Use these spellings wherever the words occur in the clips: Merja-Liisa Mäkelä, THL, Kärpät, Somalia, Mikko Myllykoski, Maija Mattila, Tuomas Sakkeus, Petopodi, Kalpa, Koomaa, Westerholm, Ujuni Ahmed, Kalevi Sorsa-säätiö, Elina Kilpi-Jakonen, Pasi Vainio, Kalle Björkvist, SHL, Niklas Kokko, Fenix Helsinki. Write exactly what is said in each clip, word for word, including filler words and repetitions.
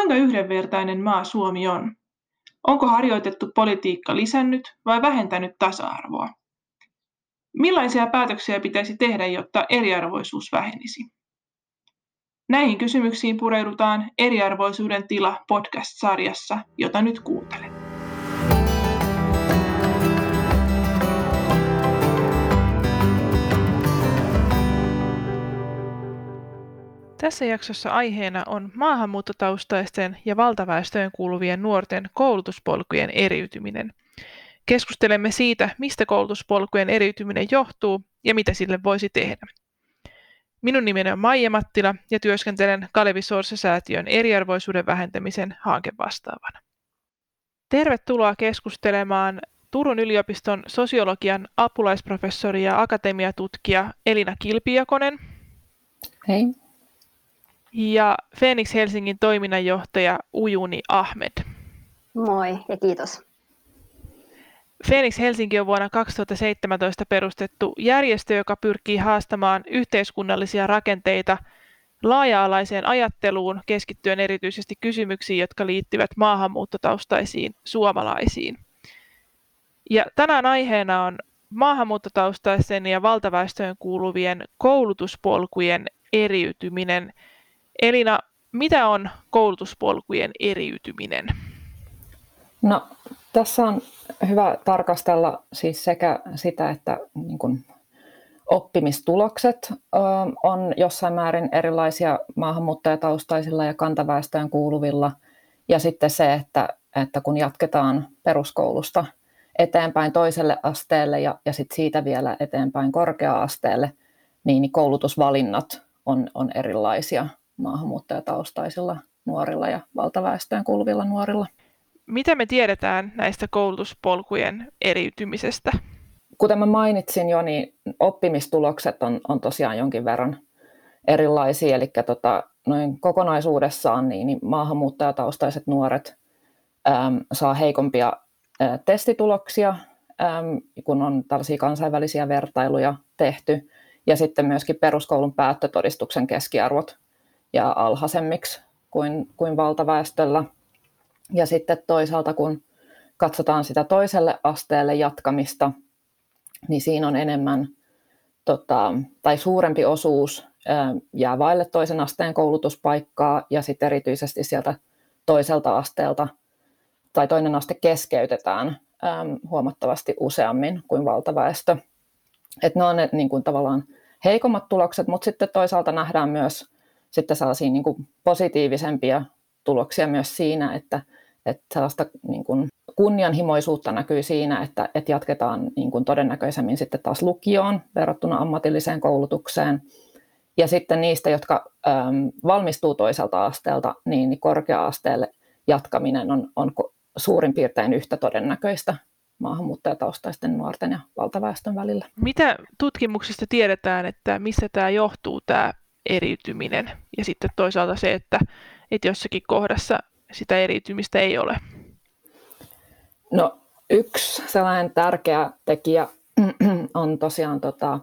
Kuinka yhdenvertainen maa Suomi on? Onko harjoitettu politiikka lisännyt vai vähentänyt tasa-arvoa? Millaisia päätöksiä pitäisi tehdä, jotta eriarvoisuus vähenisi? Näihin kysymyksiin pureudutaan Eriarvoisuuden tila podcast-sarjassa, jota nyt kuuntelet. Tässä jaksossa aiheena on maahanmuuttotaustaisten ja valtaväestöön kuuluvien nuorten koulutuspolkujen eriytyminen. Keskustelemme siitä, mistä koulutuspolkujen eriytyminen johtuu ja mitä sille voisi tehdä. Minun nimeni on Maija Mattila ja työskentelen Kalevi Sorsa-säätiön eriarvoisuuden vähentämisen hankevastaavana. Tervetuloa keskustelemaan Turun yliopiston sosiologian apulaisprofessori ja akatemiatutkija Elina Kilpi-Jakonen. Hei. Ja Fenix Helsingin toiminnanjohtaja Ujuni Ahmed. Moi ja kiitos. Fenix Helsinki on vuonna kaksituhattaseitsemäntoista perustettu järjestö, joka pyrkii haastamaan yhteiskunnallisia rakenteita laaja-alaiseen ajatteluun keskittyen erityisesti kysymyksiin, jotka liittyvät maahanmuuttotaustaisiin suomalaisiin. Ja tänään aiheena on maahanmuuttotaustaisten ja valtaväestöön kuuluvien koulutuspolkujen eriytyminen. Elina, mitä on koulutuspolkujen eriytyminen? No, tässä on hyvä tarkastella siis sekä sitä, että niin kuin oppimistulokset on jossain määrin erilaisia maahanmuuttajataustaisilla ja kantaväestöön kuuluvilla. Ja sitten se, että, että kun jatketaan peruskoulusta eteenpäin toiselle asteelle ja, ja sit siitä vielä eteenpäin korkea-asteelle, niin koulutusvalinnat on, on erilaisia maahanmuuttajataustaisilla nuorilla ja valtaväestöön kuuluvilla nuorilla. Mitä me tiedetään näistä koulutuspolkujen eriytymisestä? Kuten mä mainitsin jo, niin oppimistulokset on, on tosiaan jonkin verran erilaisia. Eli tota, noin kokonaisuudessaan niin, niin maahanmuuttajataustaiset nuoret äm, saa heikompia ä, testituloksia, äm, kun on tällaisia kansainvälisiä vertailuja tehty. Ja sitten myöskin peruskoulun päättötodistuksen keskiarvot jää alhaisemmiksi kuin, kuin valtaväestöllä. Ja sitten toisaalta, kun katsotaan sitä toiselle asteelle jatkamista, niin siinä on enemmän tota, tai suurempi osuus jää vaille toisen asteen koulutuspaikkaa, ja sitten erityisesti sieltä toiselta asteelta tai toinen aste keskeytetään huomattavasti useammin kuin valtaväestö. Että ne on ne, niin kuin, tavallaan heikommat tulokset, mutta sitten toisaalta nähdään myös sitten sellaisia niin kuin positiivisempia tuloksia myös siinä, että, että sellaista niin kuin kunnianhimoisuutta näkyy siinä, että, että jatketaan niin kuin todennäköisemmin sitten taas lukioon verrattuna ammatilliseen koulutukseen. Ja sitten niistä, jotka äm, valmistuu toiselta asteelta, niin, niin korkea-asteelle jatkaminen on, on suurin piirtein yhtä todennäköistä maahanmuuttajataustaisten nuorten ja valtaväestön välillä. Mitä tutkimuksista tiedetään, että missä tämä johtuu, tämä eriytyminen, ja sitten toisaalta se, että että jossakin kohdassa sitä eriytymistä ei ole? No, yksi sellainen tärkeä tekijä on tosiaan tota,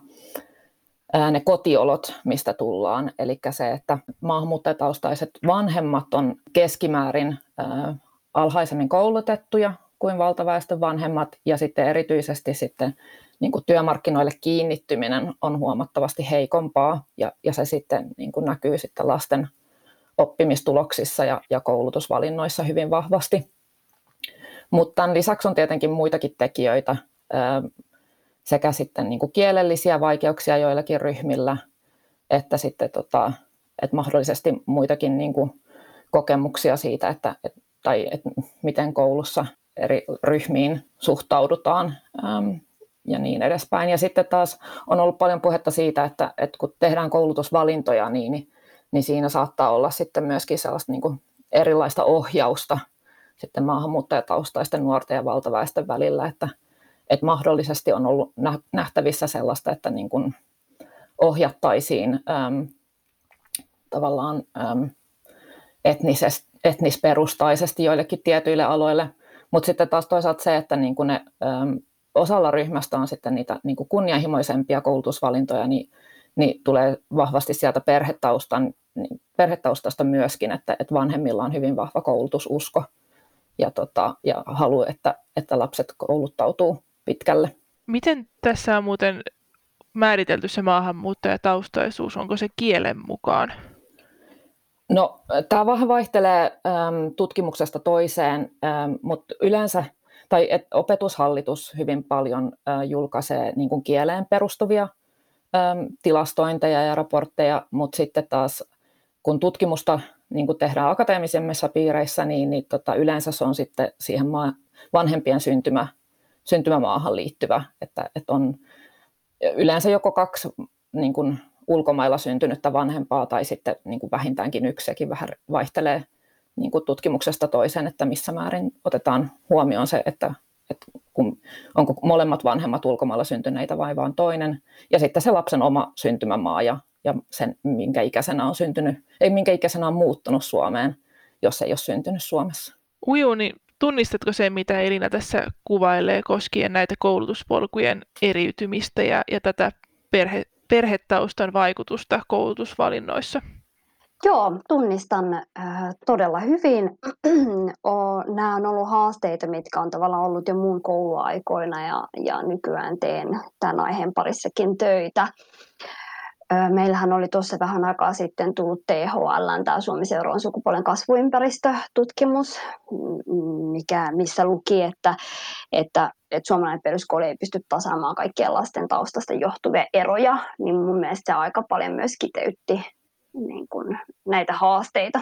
ne kotiolot, mistä tullaan. Eli se, että maahanmuuttajataustaiset vanhemmat on keskimäärin äh, alhaisemmin koulutettuja kuin valtaväestön vanhemmat, ja sitten erityisesti sitten, niin kuin työmarkkinoille kiinnittyminen on huomattavasti heikompaa, ja, ja se sitten niin kuin näkyy sitten lasten oppimistuloksissa ja, ja koulutusvalinnoissa hyvin vahvasti. Mutta tämän lisäksi on tietenkin muitakin tekijöitä, sekä sitten niin kuin kielellisiä vaikeuksia joillakin ryhmillä, että sitten tota, et mahdollisesti muitakin niin kuin kokemuksia siitä, että, et, tai et miten koulussa eri ryhmiin suhtaudutaan äm, ja niin edespäin. Ja sitten taas on ollut paljon puhetta siitä, että et kun tehdään koulutusvalintoja, niin, niin niin siinä saattaa olla sitten myöskin sellaista niin kuin erilaista ohjausta sitten maahanmuuttajataustaisten nuorten ja valtaväestön välillä, että, että mahdollisesti on ollut nähtävissä sellaista, että niin kuin ohjattaisiin äm, tavallaan äm, etnises, etnisperustaisesti joillekin tietyille aloille, mutta sitten taas toisaalta se, että niin kuin ne, äm, osalla ryhmästä on sitten niitä niin kuin kunnianhimoisempia koulutusvalintoja, niin niin tulee vahvasti sieltä perhetaustan perhetaustasta myöskin, että, että vanhemmilla on hyvin vahva koulutususko ja, tota, ja halu, että, että lapset kouluttautuu pitkälle. Miten tässä on muuten määritelty se maahanmuuttajataustaisuus? Onko se kielen mukaan? No, tämä vähän vaihtelee äm, tutkimuksesta toiseen, äm, mutta yleensä tai et opetushallitus hyvin paljon ä, julkaisee niin kuin kieleen perustuvia äm, tilastointeja ja raportteja, mutta sitten taas kun tutkimusta niin kuin tehdään akateemisemmissa piireissä, niin, niin tota, yleensä se on sitten siihen maa, vanhempien syntymä, syntymämaahan liittyvä, että, että on yleensä joko kaksi niin kuin ulkomailla syntynyttä vanhempaa tai sitten niin kuin vähintäänkin yksi, sekin vähän vaihtelee niin kuin tutkimuksesta toiseen, että missä määrin otetaan huomioon se, että, että kun, onko molemmat vanhemmat ulkomailla syntyneitä vai vaan toinen. Ja sitten se lapsen oma syntymämaa ja, ja sen, minkä ikäisenä on syntynyt, ei minkä ikäisenä on muuttunut Suomeen, jos ei ole syntynyt Suomessa. Ujuni, tunnistatko se, mitä Elina tässä kuvailee koskien näitä koulutuspolkujen eriytymistä ja, ja tätä perhe perhetaustan vaikutusta koulutusvalinnoissa? Joo, tunnistan äh, todella hyvin. Nämä on ollut haasteita, mitkä on tavallaan ollut jo mun kouluaikoina ja, ja nykyään teen tämän aiheen parissakin töitä. Äh, meillähän oli tuossa vähän aikaa sitten tullut T H L:n tämä Suomi-seuran sukupuolen kasvuympäristötutkimus, mikä, missä luki, että, että että suomalainen peruskoulu ei pysty tasaamaan kaikkien lasten taustasta johtuvia eroja, niin mun mielestä se aika paljon myös kiteytti niin kuin näitä haasteita.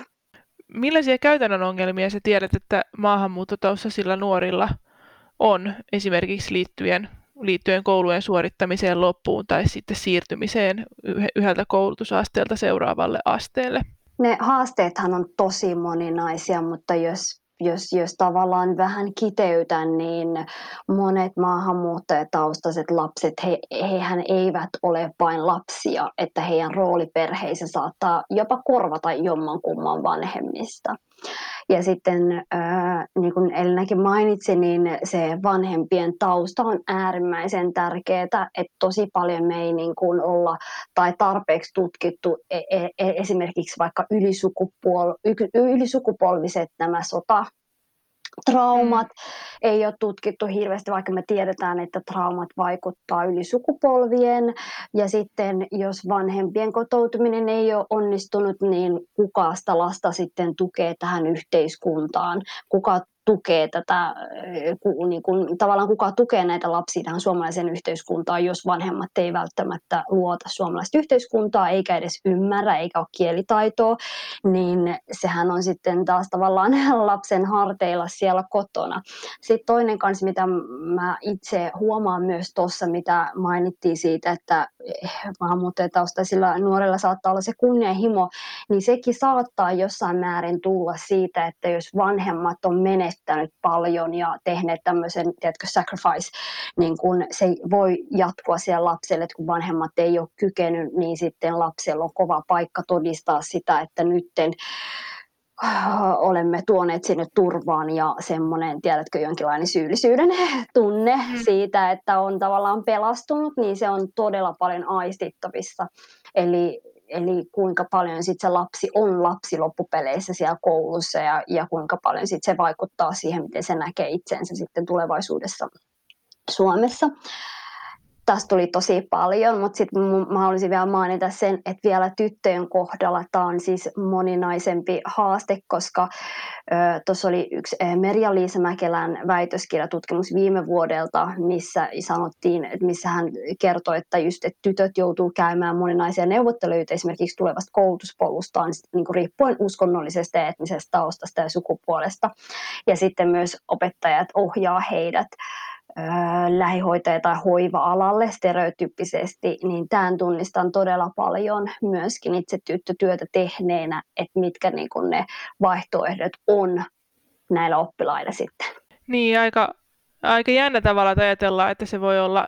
Millaisia käytännön ongelmia sä tiedät, että maahanmuuttotaustaisilla nuorilla on esimerkiksi liittyen, liittyen koulujen suorittamiseen loppuun tai sitten siirtymiseen yhdeltä koulutusasteelta seuraavalle asteelle? Ne haasteethan on tosi moninaisia, mutta jos Jos, jos tavallaan vähän kiteytän, niin monet maahanmuuttajataustaiset lapset, he, hehän eivät ole vain lapsia, että heidän rooli perheissä saattaa jopa korvata jommankumman vanhemmista. Ja sitten, ää, niin kuin Elinakin mainitsi, niin se vanhempien tausta on äärimmäisen tärkeää, että tosi paljon me ei niin kuin olla tai tarpeeksi tutkittu e- e- esimerkiksi vaikka ylisukupol- ylisukupolviset nämä sota. Traumat ei ole tutkittu hirveästi, vaikka me tiedetään, että traumat vaikuttaa yli sukupolvien. Ja sitten jos vanhempien kotoutuminen ei ole onnistunut, niin kuka sitä lasta sitten tukee tähän yhteiskuntaan? Kuka tukee tätä, niin kuin, tavallaan kuka tukee näitä lapsia tähän suomalaiseen yhteiskuntaan, jos vanhemmat ei välttämättä luota suomalaista yhteiskuntaa, eikä edes ymmärrä, eikä ole kielitaitoa, niin sehän on sitten taas tavallaan lapsen harteilla siellä kotona. Sitten toinen kanssa, mitä mä itse huomaan myös tuossa, mitä mainittiin siitä, että maahanmuuttajataustaisilla nuorilla saattaa olla se kunnianhimo, niin sekin saattaa jossain määrin tulla siitä, että jos vanhemmat on menestynyt, paljon ja tehneet tämmöisen, tiedätkö, sacrifice, niin kun se voi jatkua siellä lapselle, että kun vanhemmat ei ole kykenyt, niin sitten lapsella on kova paikka todistaa sitä, että nytten olemme tuoneet sinne turvaan ja semmoinen, tiedätkö, jonkinlainen syyllisyyden tunne siitä, että on tavallaan pelastunut, niin se on todella paljon aistittavissa. Eli Eli kuinka paljon sit se lapsi on lapsi loppupeleissä siellä koulussa ja, ja kuinka paljon sit se vaikuttaa siihen, miten se näkee itsensä sitten tulevaisuudessa Suomessa. Tästä tuli tosi paljon, mutta sitten mä haluaisin vielä mainita sen, että vielä tyttöjen kohdalla tämä on siis moninaisempi haaste, koska tuossa oli yksi Merja-Liisa Mäkelän väitöskirjatutkimus viime vuodelta, missä sanottiin, että missä hän kertoi, että just että tytöt joutuu käymään moninaisia neuvotteluita esimerkiksi tulevasta koulutuspolustaan niin kuin riippuen uskonnollisesta ja etnisestä taustasta ja sukupuolesta. Ja sitten myös opettajat ohjaa heidät lähihoitaja- tai hoiva-alalle stereotyyppisesti, niin tämän tunnistan todella paljon myöskin itse tyttötyötä tehneenä, että mitkä niin kuin ne vaihtoehdot on näillä oppilailla sitten. Niin, aika, aika jännä tavalla ajatella, että se voi olla,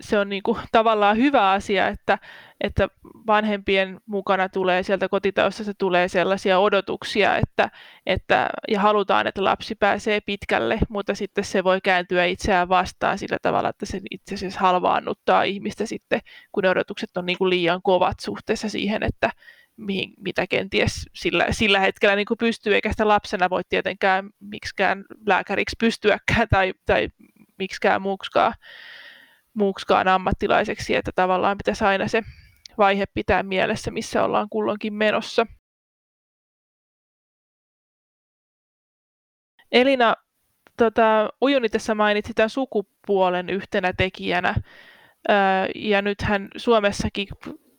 se on niin kuin tavallaan hyvä asia, että, että vanhempien mukana tulee sieltä kotitaustasta tulee sellaisia odotuksia, että, että, ja halutaan, että lapsi pääsee pitkälle, mutta sitten se voi kääntyä itseään vastaan sillä tavalla, että se itse asiassa halvaannuttaa ihmistä sitten, kun ne odotukset on niin kuin liian kovat suhteessa siihen, että, mihin, mitä kenties sillä, sillä hetkellä niin kuin pystyy, eikä sitä lapsena voi tietenkään miksikään lääkäriksi pystyäkään tai, tai miksikään muuksikaan, muuksikaan ammattilaiseksi, että tavallaan pitäisi aina se vaihe pitää mielessä, missä ollaan kulloinkin menossa. Elina, tota, Ujuni tässä mainitsi tämän sukupuolen yhtenä tekijänä, ja nythän Suomessakin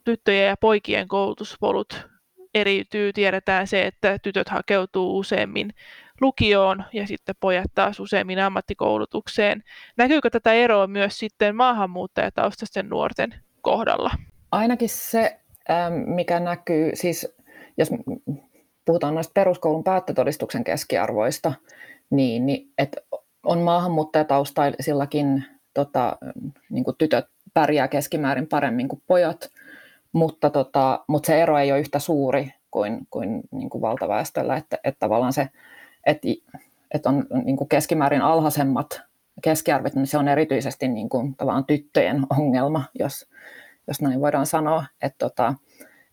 tyttöjen ja poikien koulutuspolut eriytyy. Tiedetään se, että tytöt hakeutuu useammin lukioon ja sitten pojat taas useammin ammattikoulutukseen. Näkyykö tätä eroa myös sitten maahanmuuttajataustaisten nuorten kohdalla? Ainakin se, mikä näkyy, siis jos puhutaan noista peruskoulun päättötodistuksen keskiarvoista, niin, niin että on maahanmuuttajataustaillakin tota, niin kuin tytöt pärjää keskimäärin paremmin kuin pojat, mutta, tota, mutta se ero ei ole yhtä suuri kuin, kuin, niin kuin valtaväestöllä, että, että tavallaan se, että, että on niin kuin keskimäärin alhaisemmat keskiarvet, niin se on erityisesti niin kuin, tavallaan tyttöjen ongelma, jos, jos näin voidaan sanoa, että tota,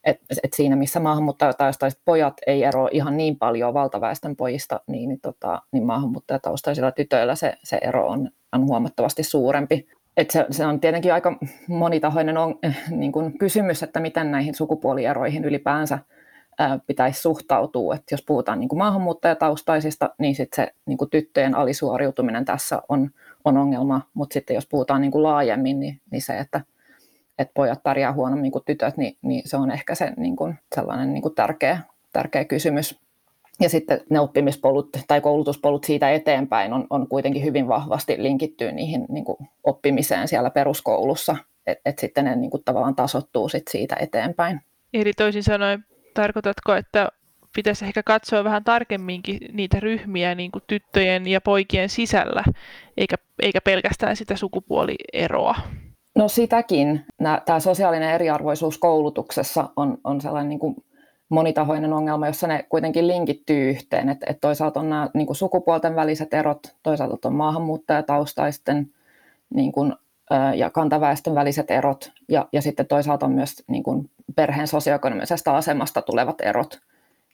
Et, et siinä, missä maahanmuuttajataustaiset pojat ei eroa ihan niin paljon valtaväestön pojista, niin, niin, tota, niin maahanmuuttajataustaisilla tytöillä se, se ero on, on huomattavasti suurempi. Et se, se on tietenkin aika monitahoinen on, niin kuin kysymys, että miten näihin sukupuolieroihin ylipäänsä ää, pitäisi suhtautua. Et jos puhutaan niin kuin maahanmuuttajataustaisista, niin sit se niin kuin tyttöjen alisuoriutuminen tässä on, on ongelma, mutta sitten jos puhutaan niin kuin laajemmin, niin, niin se, että että pojat pärjää huonommin kuin tytöt, niin, niin se on ehkä se niin kuin sellainen niin kuin tärkeä, tärkeä kysymys. Ja sitten ne oppimispolut tai koulutuspolut siitä eteenpäin on, on kuitenkin hyvin vahvasti linkittyy niihin niin kuin oppimiseen siellä peruskoulussa, että et sitten ne niin kuin tavallaan tasoittuu sit siitä eteenpäin. Eli toisin sanoen, tarkoitatko, että pitäisi ehkä katsoa vähän tarkemminkin niitä ryhmiä niin kuin tyttöjen ja poikien sisällä, eikä, eikä pelkästään sitä sukupuolieroa? No sitäkin. Tämä sosiaalinen eriarvoisuus koulutuksessa on, on sellainen niin kuin monitahoinen ongelma, jossa ne kuitenkin linkittyy yhteen. Et, et toisaalta on nämä niin kuin sukupuolten väliset erot, toisaalta on maahanmuuttajataustaisten niin kuin, ja kantaväestön väliset erot ja, ja sitten toisaalta on myös niin kuin perheen sosioekonomisesta asemasta tulevat erot.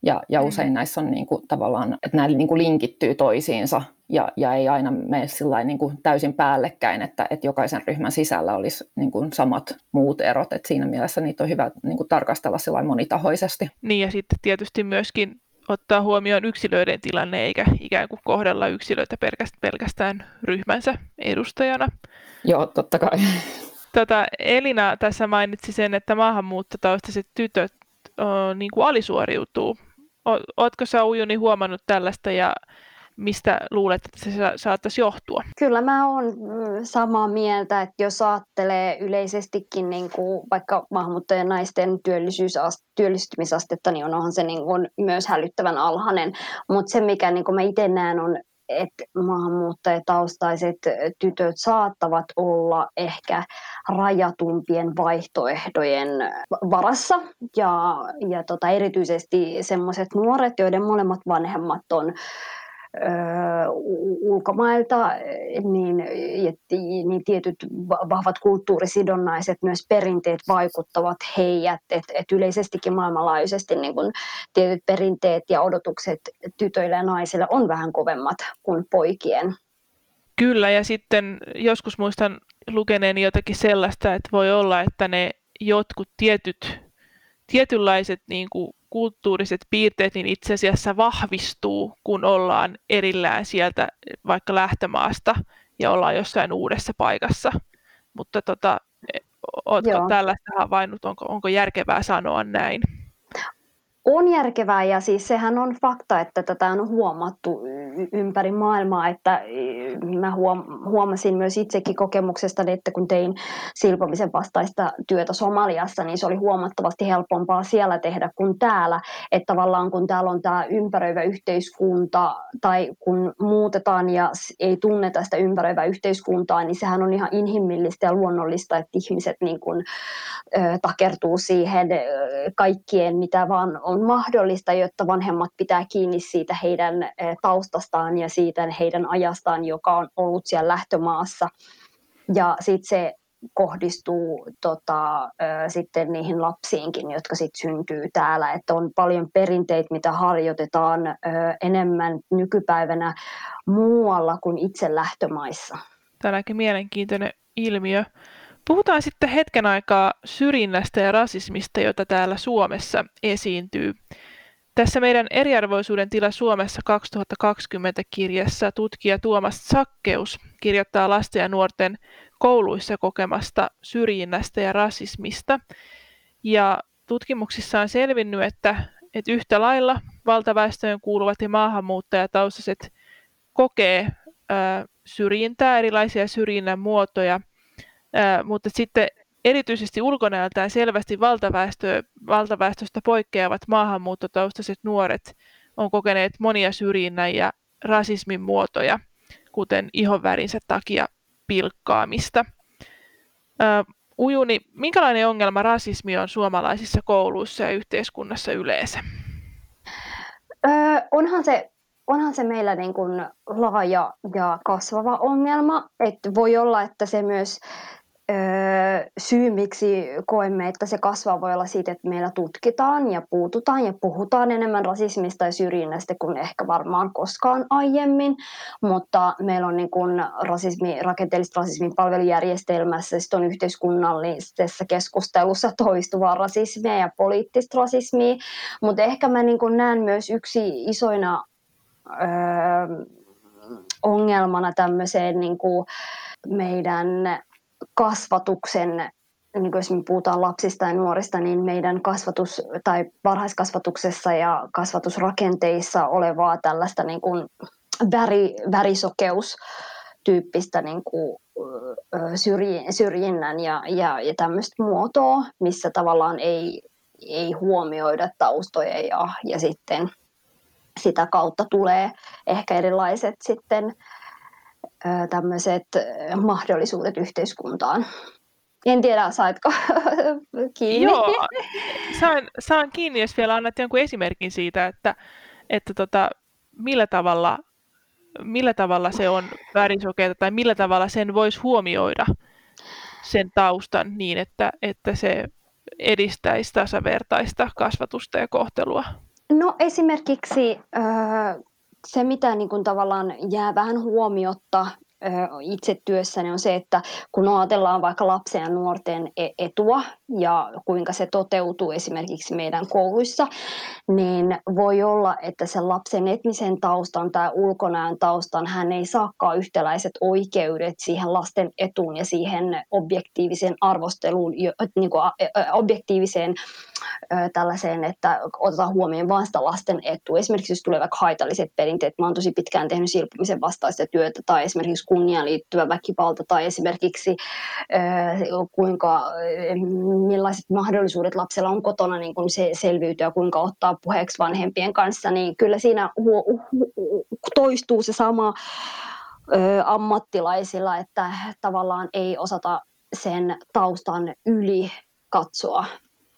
Ja, ja usein näissä on niin kuin, tavallaan, että nämä niin kuin linkittyy toisiinsa ja, ja ei aina mene sillain, niin kuin täysin päällekkäin, että, että jokaisen ryhmän sisällä olisi niin kuin samat muut erot. Että siinä mielessä niitä on hyvä niin kuin tarkastella sillain monitahoisesti. Niin ja sitten tietysti myöskin ottaa huomioon yksilöiden tilanne eikä ikään kuin kohdella yksilöitä pelkästään ryhmänsä edustajana. Joo, totta kai. Tota, Elina tässä mainitsi sen, että maahanmuuttotaustaiset tytöt o, niin kuin alisuoriutuu. Oletko sä Ujuni huomannut tällaista ja mistä luulet, että se saattaisi johtua? Kyllä mä oon samaa mieltä, että jos ajattelee yleisestikin niin kuin vaikka maahanmuuttajien naisten työllistymisastetta, niin onhan se niin kuin myös hälyttävän alhainen. Mutta se, mikä niin kuin mä itse näen, on, että maahanmuuttajataustaiset tytöt saattavat olla ehkä rajatumpien vaihtoehdojen varassa ja, ja tota, erityisesti sellaiset nuoret, joiden molemmat vanhemmat on Öö, ulkomailta, niin, niin tietyt vahvat kulttuurisidonnaiset myös perinteet vaikuttavat heidät, että et yleisestikin maailmanlaajuisesti niin kun tietyt perinteet ja odotukset tytöillä ja naisilla on vähän kovemmat kuin poikien. Kyllä, ja sitten joskus muistan lukeneeni jotakin sellaista, että voi olla, että ne jotkut tietyt, tietynlaiset niin kuin kulttuuriset piirteet niin itse asiassa vahvistuu, kun ollaan erillään sieltä vaikka lähtömaasta ja ollaan jossain uudessa paikassa. Mutta tota, oletko tällaista havainnut, onko, onko järkevää sanoa näin? On järkevää ja siis sehän on fakta, että tätä on huomattu ympäri maailmaa, että mä huomasin myös itsekin kokemuksesta, että kun tein silpomisen vastaista työtä Somaliassa, niin se oli huomattavasti helpompaa siellä tehdä kuin täällä, että tavallaan kun täällä on tämä ympäröivä yhteiskunta tai kun muutetaan ja ei tunneta sitä ympäröivää yhteiskuntaa, niin sehän on ihan inhimillistä ja luonnollista, että ihmiset niin kuin, ö, takertuu siihen kaikkien, mitä vaan on mahdollista, jotta vanhemmat pitää kiinni siitä heidän taustastaan ja siitä heidän ajastaan, joka on ollut siellä lähtömaassa. Ja sitten se kohdistuu tota, sitten niihin lapsiinkin, jotka sitten syntyy täällä. Että on paljon perinteitä, mitä harjoitetaan enemmän nykypäivänä muualla kuin itse lähtömaissa. Tämäkin mielenkiintoinen ilmiö. Puhutaan sitten hetken aikaa syrjinnästä ja rasismista, jota täällä Suomessa esiintyy. Tässä meidän eriarvoisuuden tila Suomessa kaksituhattakaksikymmentä-kirjassa tutkija Tuomas Sakkeus kirjoittaa lasten ja nuorten kouluissa kokemasta syrjinnästä ja rasismista. Ja tutkimuksissa on selvinnyt, että, että yhtä lailla valtaväestöön kuuluvat ja maahanmuuttajataustaiset kokee ää, syrjintää, erilaisia syrjinnän muotoja, ää, mutta sitten erityisesti ulkonäöltään selvästi valtaväestö, valtaväestöstä poikkeavat maahanmuuttotaustaiset nuoret on kokeneet monia syrjinnän ja rasismin muotoja, kuten ihonvärinsä takia pilkkaamista. Uh, Ujuni, minkälainen ongelma rasismi on suomalaisissa kouluissa ja yhteiskunnassa yleensä? Öö, onhan se... Onhan se meillä niin kuin laaja ja kasvava ongelma, että voi olla, että se myös öö, syy, miksi koemme, että se kasvaa, voi olla siitä, että meillä tutkitaan ja puututaan ja puhutaan enemmän rasismista ja syrjinnästä kuin ehkä varmaan koskaan aiemmin, mutta meillä on niin kuin rasismi, rakenteellista rasismin palvelujärjestelmässä, sitten on yhteiskunnallisessa keskustelussa toistuvaa rasismia ja poliittista rasismia, mutta ehkä mä niin kuin näen myös yksi isoina Öö, ongelmana tämmöiseen niin kuin meidän kasvatuksen, niin kuin jos me puhutaan lapsista ja nuorista, niin meidän kasvatus- tai varhaiskasvatuksessa ja kasvatusrakenteissa olevaa tällaista niin kuin väri, värisokeustyyppistä niin kuin syrji, syrjinnän ja, ja, ja tämmöistä muotoa, missä tavallaan ei, ei huomioida taustoja ja, ja sitten sitä kautta tulee ehkä erilaiset sitten tämmöiset mahdollisuudet yhteiskuntaan. En tiedä, saitko kiinni? Joo, saan, saan kiinni, jos vielä annat jonkun esimerkin siitä, että, että tota, millä tavalla, millä tavalla se on värisokeata tai millä tavalla sen voisi huomioida sen taustan niin, että, että se edistäisi tasavertaista kasvatusta ja kohtelua. No esimerkiksi se, mitä niin kuin tavallaan jää vähän huomiotta itse työssäni on se, että kun ajatellaan vaikka lapsen ja nuorten etua ja kuinka se toteutuu esimerkiksi meidän kouluissa, niin voi olla, että sen lapsen etnisen taustan tai ulkonäön taustan hän ei saakaan yhtäläiset oikeudet siihen lasten etuun ja siihen objektiiviseen arvosteluun, niin kuin objektiiviseen tällaiseen, että otetaan huomioon vain sitä lasten etua. Esimerkiksi jos tulee vaikka haitalliset perinteet, mä oon tosi pitkään tehnyt silpomisen vastaista työtä tai esimerkiksi kunniaan liittyvä väkivalta tai esimerkiksi äh, kuinka, millaiset mahdollisuudet lapsella on kotona niin kun se selviytyy ja kuinka ottaa puheeksi vanhempien kanssa, niin kyllä siinä huo- hu- toistuu se sama äh, ammattilaisilla, että tavallaan ei osata sen taustan yli katsoa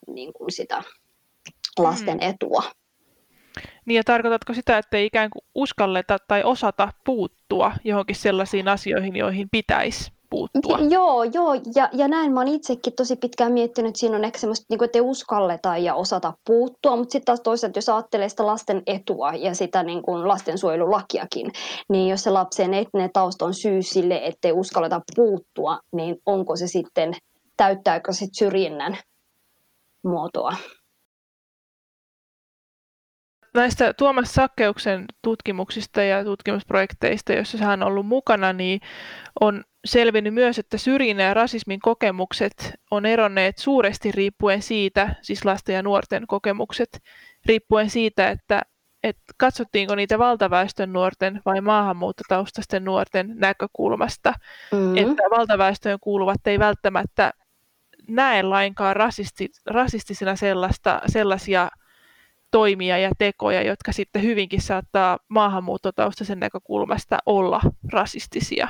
niin kuin sitä lasten mm. etua. Niin ja tarkoitatko sitä, että ei ikään kuin uskalleta tai osata puuttua johonkin sellaisiin asioihin, joihin pitäisi puuttua? J- joo, joo. Ja, ja näin mä oon itsekin tosi pitkään miettinyt, että siinä on ehkä semmoista, niin kuin, että ei uskalleta ja osata puuttua, mutta sitten taas toisaalta, jos ajattelee sitä lasten etua ja sitä niin kuin lastensuojelulakiakin, niin jos se lapsen etninen tausta on syy sille, ettei uskalleta puuttua, niin onko se sitten, täyttääkö sitten syrjinnän muotoa. Näistä Tuomas Sakkeuksen tutkimuksista ja tutkimusprojekteista, joissa hän on ollut mukana, niin on selvinnyt myös, että syrjinnän ja rasismin kokemukset on eronneet suuresti riippuen siitä, siis lasten ja nuorten kokemukset, riippuen siitä, että, että katsottiinko niitä valtaväestön nuorten vai maahanmuuttotaustaisten nuorten näkökulmasta, mm-hmm. että valtaväestöön kuuluvat ei välttämättä näe lainkaan rasisti, rasistisina sellaista, sellaisia toimia ja tekoja, jotka sitten hyvinkin saattaa maahanmuuttotaustaisen näkökulmasta olla rasistisia.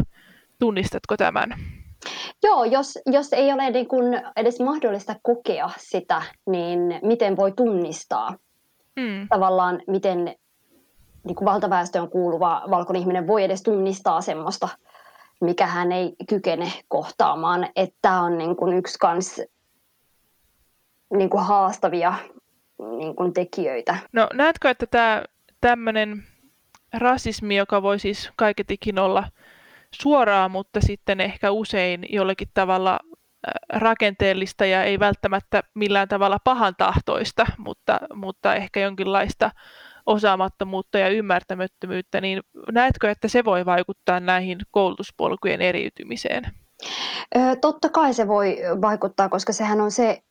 Tunnistatko tämän? Joo, jos, jos ei ole niin kuin edes mahdollista kokea sitä, niin miten voi tunnistaa mm. tavallaan, miten niin kuin valtaväestöön kuuluva valkoinen ihminen voi edes tunnistaa semmoista mikä hän ei kykene kohtaamaan. Että tämä on niin kuin yksi kans niin kuin haastavia niin kuin tekijöitä. No näetkö, että tämä tämmöinen rasismi, joka voi siis kaiketikin olla suoraa, mutta sitten ehkä usein jollakin tavalla rakenteellista ja ei välttämättä millään tavalla pahantahtoista, mutta, mutta ehkä jonkinlaista osaamattomuutta ja ymmärtämättömyyttä, niin näetkö, että se voi vaikuttaa näihin koulutuspolkujen eriytymiseen? Ö, totta kai se voi vaikuttaa, koska sehän on se,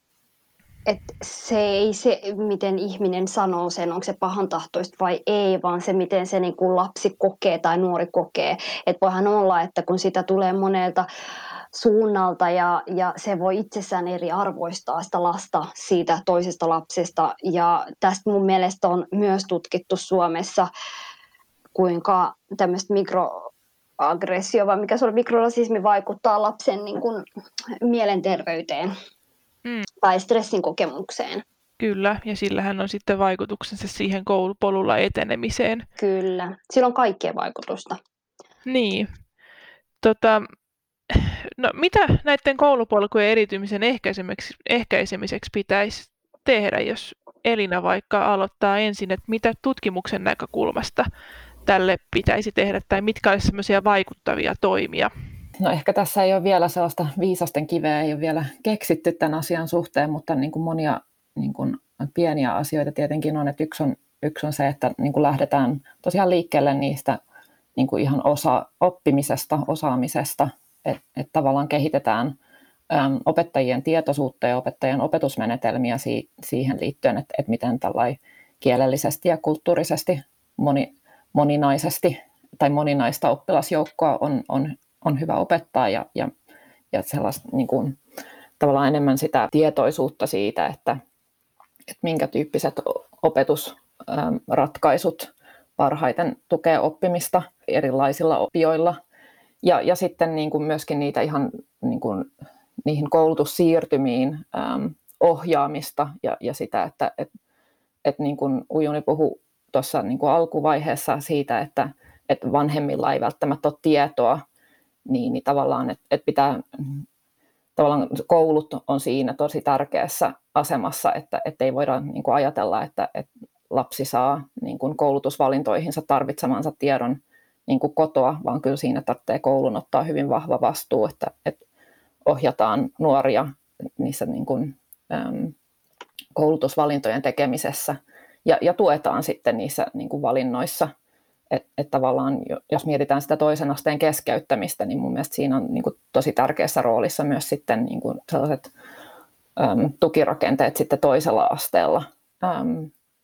että se ei se, miten ihminen sanoo sen, onko se pahantahtoista vai ei, vaan se, miten se niin kuin lapsi kokee tai nuori kokee. Että voihan olla, että kun sitä tulee monelta suunnalta ja, ja se voi itsessään eri arvoistaa sitä lasta siitä toisesta lapsesta. Ja tästä mun mielestä on myös tutkittu Suomessa, kuinka tämmöistä mikroaggressio vai mikä se on, mikrorasismi vaikuttaa lapsen niin kuin mielenterveyteen. Mm. Tai stressin kokemukseen. Kyllä, ja sillähän on sitten vaikutuksensa siihen koulupolulla etenemiseen. Kyllä, sillä on kaikkea vaikutusta. Niin. Tota, no, mitä näiden koulupolkujen eritymisen ehkäisemiseksi, ehkäisemiseksi pitäisi tehdä, jos Elina vaikka aloittaa ensin, että mitä tutkimuksen näkökulmasta tälle pitäisi tehdä, tai mitkä olisivat sellaisia vaikuttavia toimia? No ehkä tässä ei ole vielä sellaista viisasten kiveä, ei ole vielä keksitty tämän asian suhteen, mutta niin kuin monia niin kuin pieniä asioita tietenkin on, että yksi on, yksi on se, että niin kuin lähdetään tosiaan liikkeelle niistä niin kuin ihan osa, oppimisesta, osaamisesta, että et tavallaan kehitetään äm, opettajien tietoisuutta ja opettajien opetusmenetelmiä si, siihen liittyen, että et miten tällai kielellisesti ja kulttuurisesti moni, moninaisesti tai moninaista oppilasjoukkoa on, on on hyvä opettaa ja, ja, ja sellaista, niin kuin, tavallaan enemmän sitä tietoisuutta siitä, että, että minkä tyyppiset opetusratkaisut parhaiten tukee oppimista erilaisilla oppijoilla. Ja, ja sitten niin kuin myöskin niitä ihan niin kuin, niihin koulutussiirtymiin äm, ohjaamista ja, ja sitä, että et, et, niin kuin Ujuni puhui tuossa niin kuin alkuvaiheessa siitä, että et vanhemmilla ei välttämättä ole tietoa. Niin, niin tavallaan, että et pitää, tavallaan koulut on siinä tosi tärkeässä asemassa, että et ei voida niin kuin ajatella, että et lapsi saa niin kuin koulutusvalintoihinsa tarvitsemansa tiedon niin kuin kotoa, vaan kyllä siinä tarvitsee koulun ottaa hyvin vahva vastuu, että et ohjataan nuoria niissä niin kuin, äm, koulutusvalintojen tekemisessä ja, ja tuetaan sitten niissä niin kuin valinnoissa. Että et tavallaan, jos mietitään sitä toisen asteen keskeyttämistä, niin mun mielestä siinä on niin kuin tosi tärkeässä roolissa myös sitten niin kuin sellaiset äm, tukirakenteet sitten toisella asteella.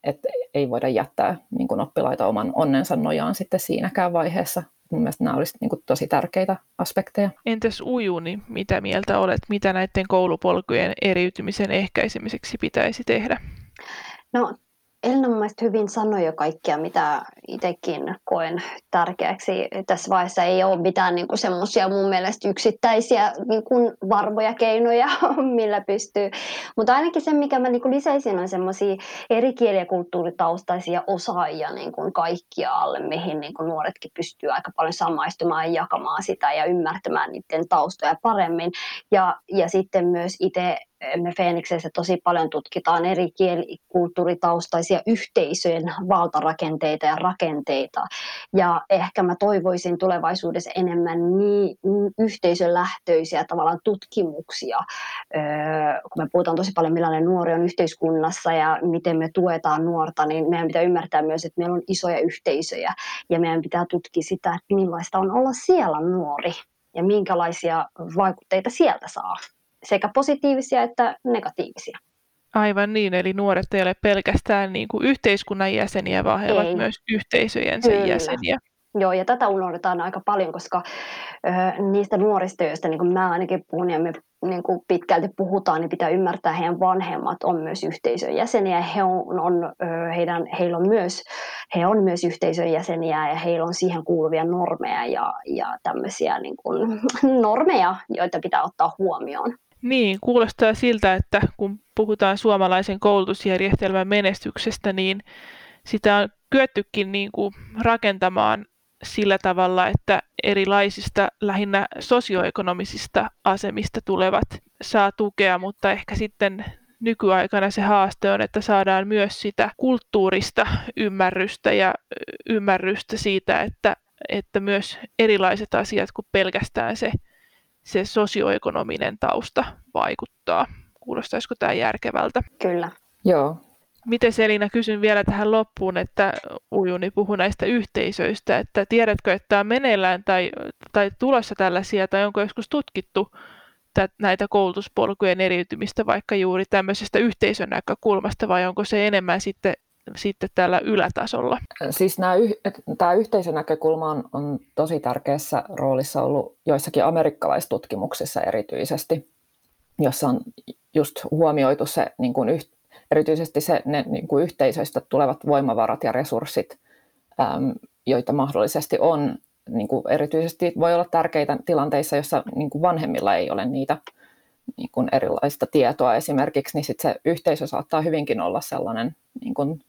Että ei voida jättää niin kuin oppilaita oman onnensa nojaan sitten siinäkään vaiheessa. Mun mielestä nämä olisivat niin kuin tosi tärkeitä aspekteja. Entäs Ujuni, mitä mieltä olet? Mitä näiden koulupolkujen eriytymisen ehkäisemiseksi pitäisi tehdä? No... Elina mun mielestä hyvin sanoi jo kaikkea, mitä itsekin koen tärkeäksi. Tässä vaiheessa ei ole mitään niinku semmoisia mun mielestä yksittäisiä niinku varmoja keinoja, millä pystyy. Mutta ainakin se, mikä mä niinku lisäisin, on semmoisia eri kieli- ja kulttuuritaustaisia osaajia niinku kaikkialle, mihin niinku nuoretkin pystyy aika paljon samaistumaan ja jakamaan sitä ja ymmärtämään niiden taustoja paremmin. Ja, ja sitten myös itse... Me Feniksessä tosi paljon tutkitaan eri kielikulttuuritaustaisia yhteisöjen valtarakenteita ja rakenteita. Ja ehkä mä toivoisin tulevaisuudessa enemmän niin yhteisölähtöisiä tavallaan tutkimuksia, öö, kun me puhutaan tosi paljon millainen nuori on yhteiskunnassa ja miten me tuetaan nuorta, niin meidän pitää ymmärtää myös, että meillä on isoja yhteisöjä ja meidän pitää tutkia sitä, että millaista on olla siellä nuori ja minkälaisia vaikutteita sieltä saa. Sekä positiivisia että negatiivisia. Aivan niin, eli nuoret ei ole pelkästään niin kuin yhteiskunnan jäseniä, vaan he ovat myös yhteisöjensä Kyllä. jäseniä. Joo, ja tätä unohdetaan aika paljon, koska ö, niistä nuorista, joista niin kuin mä ainakin puhun ja me niin kuin pitkälti puhutaan, niin pitää ymmärtää, että heidän vanhemmat on myös yhteisön jäseniä. He on, on, heidän, heillä on myös, he on myös yhteisön jäseniä ja heillä on siihen kuuluvia normeja ja, ja tämmöisiä niin kuin normeja, joita pitää ottaa huomioon. Niin, kuulostaa siltä, että kun puhutaan suomalaisen koulutusjärjestelmän menestyksestä, niin sitä on kyettykin niin kuin rakentamaan sillä tavalla, että erilaisista lähinnä sosioekonomisista asemista tulevat saa tukea, mutta ehkä sitten nykyaikana se haaste on, että saadaan myös sitä kulttuurista ymmärrystä ja ymmärrystä siitä, että, että myös erilaiset asiat kuin pelkästään se, se sosioekonominen tausta vaikuttaa. Kuulostaisiko tämä järkevältä? Kyllä. Joo. Miten Elina, kysyn vielä tähän loppuun, että Ujuni puhui näistä yhteisöistä, että tiedätkö, että tämä on meneillään tai, tai tulossa tällaisia, tai onko joskus tutkittu näitä koulutuspolkujen eriytymistä vaikka juuri tämmöisestä yhteisön näkökulmasta, vai onko se enemmän sitten, sitten täällä ylätasolla? Siis nämä, tämä yhteisön näkökulma on, on tosi tärkeässä roolissa ollut joissakin amerikkalaistutkimuksissa erityisesti, jossa on just huomioitu se niin kuin yhteisö. Erityisesti se, ne niin kuin yhteisöistä tulevat voimavarat ja resurssit, äm, joita mahdollisesti on, niin kuin erityisesti voi olla tärkeitä tilanteissa, joissa niin kuin vanhemmilla ei ole niitä niin kuin erilaista tietoa esimerkiksi, niin sit se yhteisö saattaa hyvinkin olla sellainen niin kuin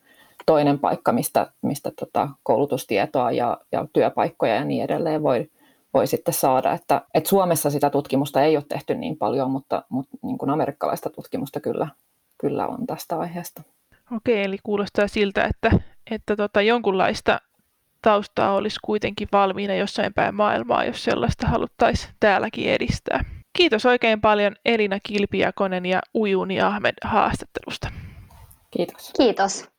toinen paikka, mistä, mistä tota koulutustietoa ja, ja työpaikkoja ja niin edelleen voi, voi sitten saada. Että, et Suomessa sitä tutkimusta ei ole tehty niin paljon, mutta, mutta niin kuin amerikkalaista tutkimusta kyllä. Kyllä on tästä aiheesta. Okei, eli kuulostaa siltä, että, että tota, jonkunlaista taustaa olisi kuitenkin valmiina jossain päin maailmaa, jos sellaista haluttaisiin täälläkin edistää. Kiitos oikein paljon Elina Kilpi-Jakonen ja Ujuni Ahmed haastattelusta. Kiitos. Kiitos.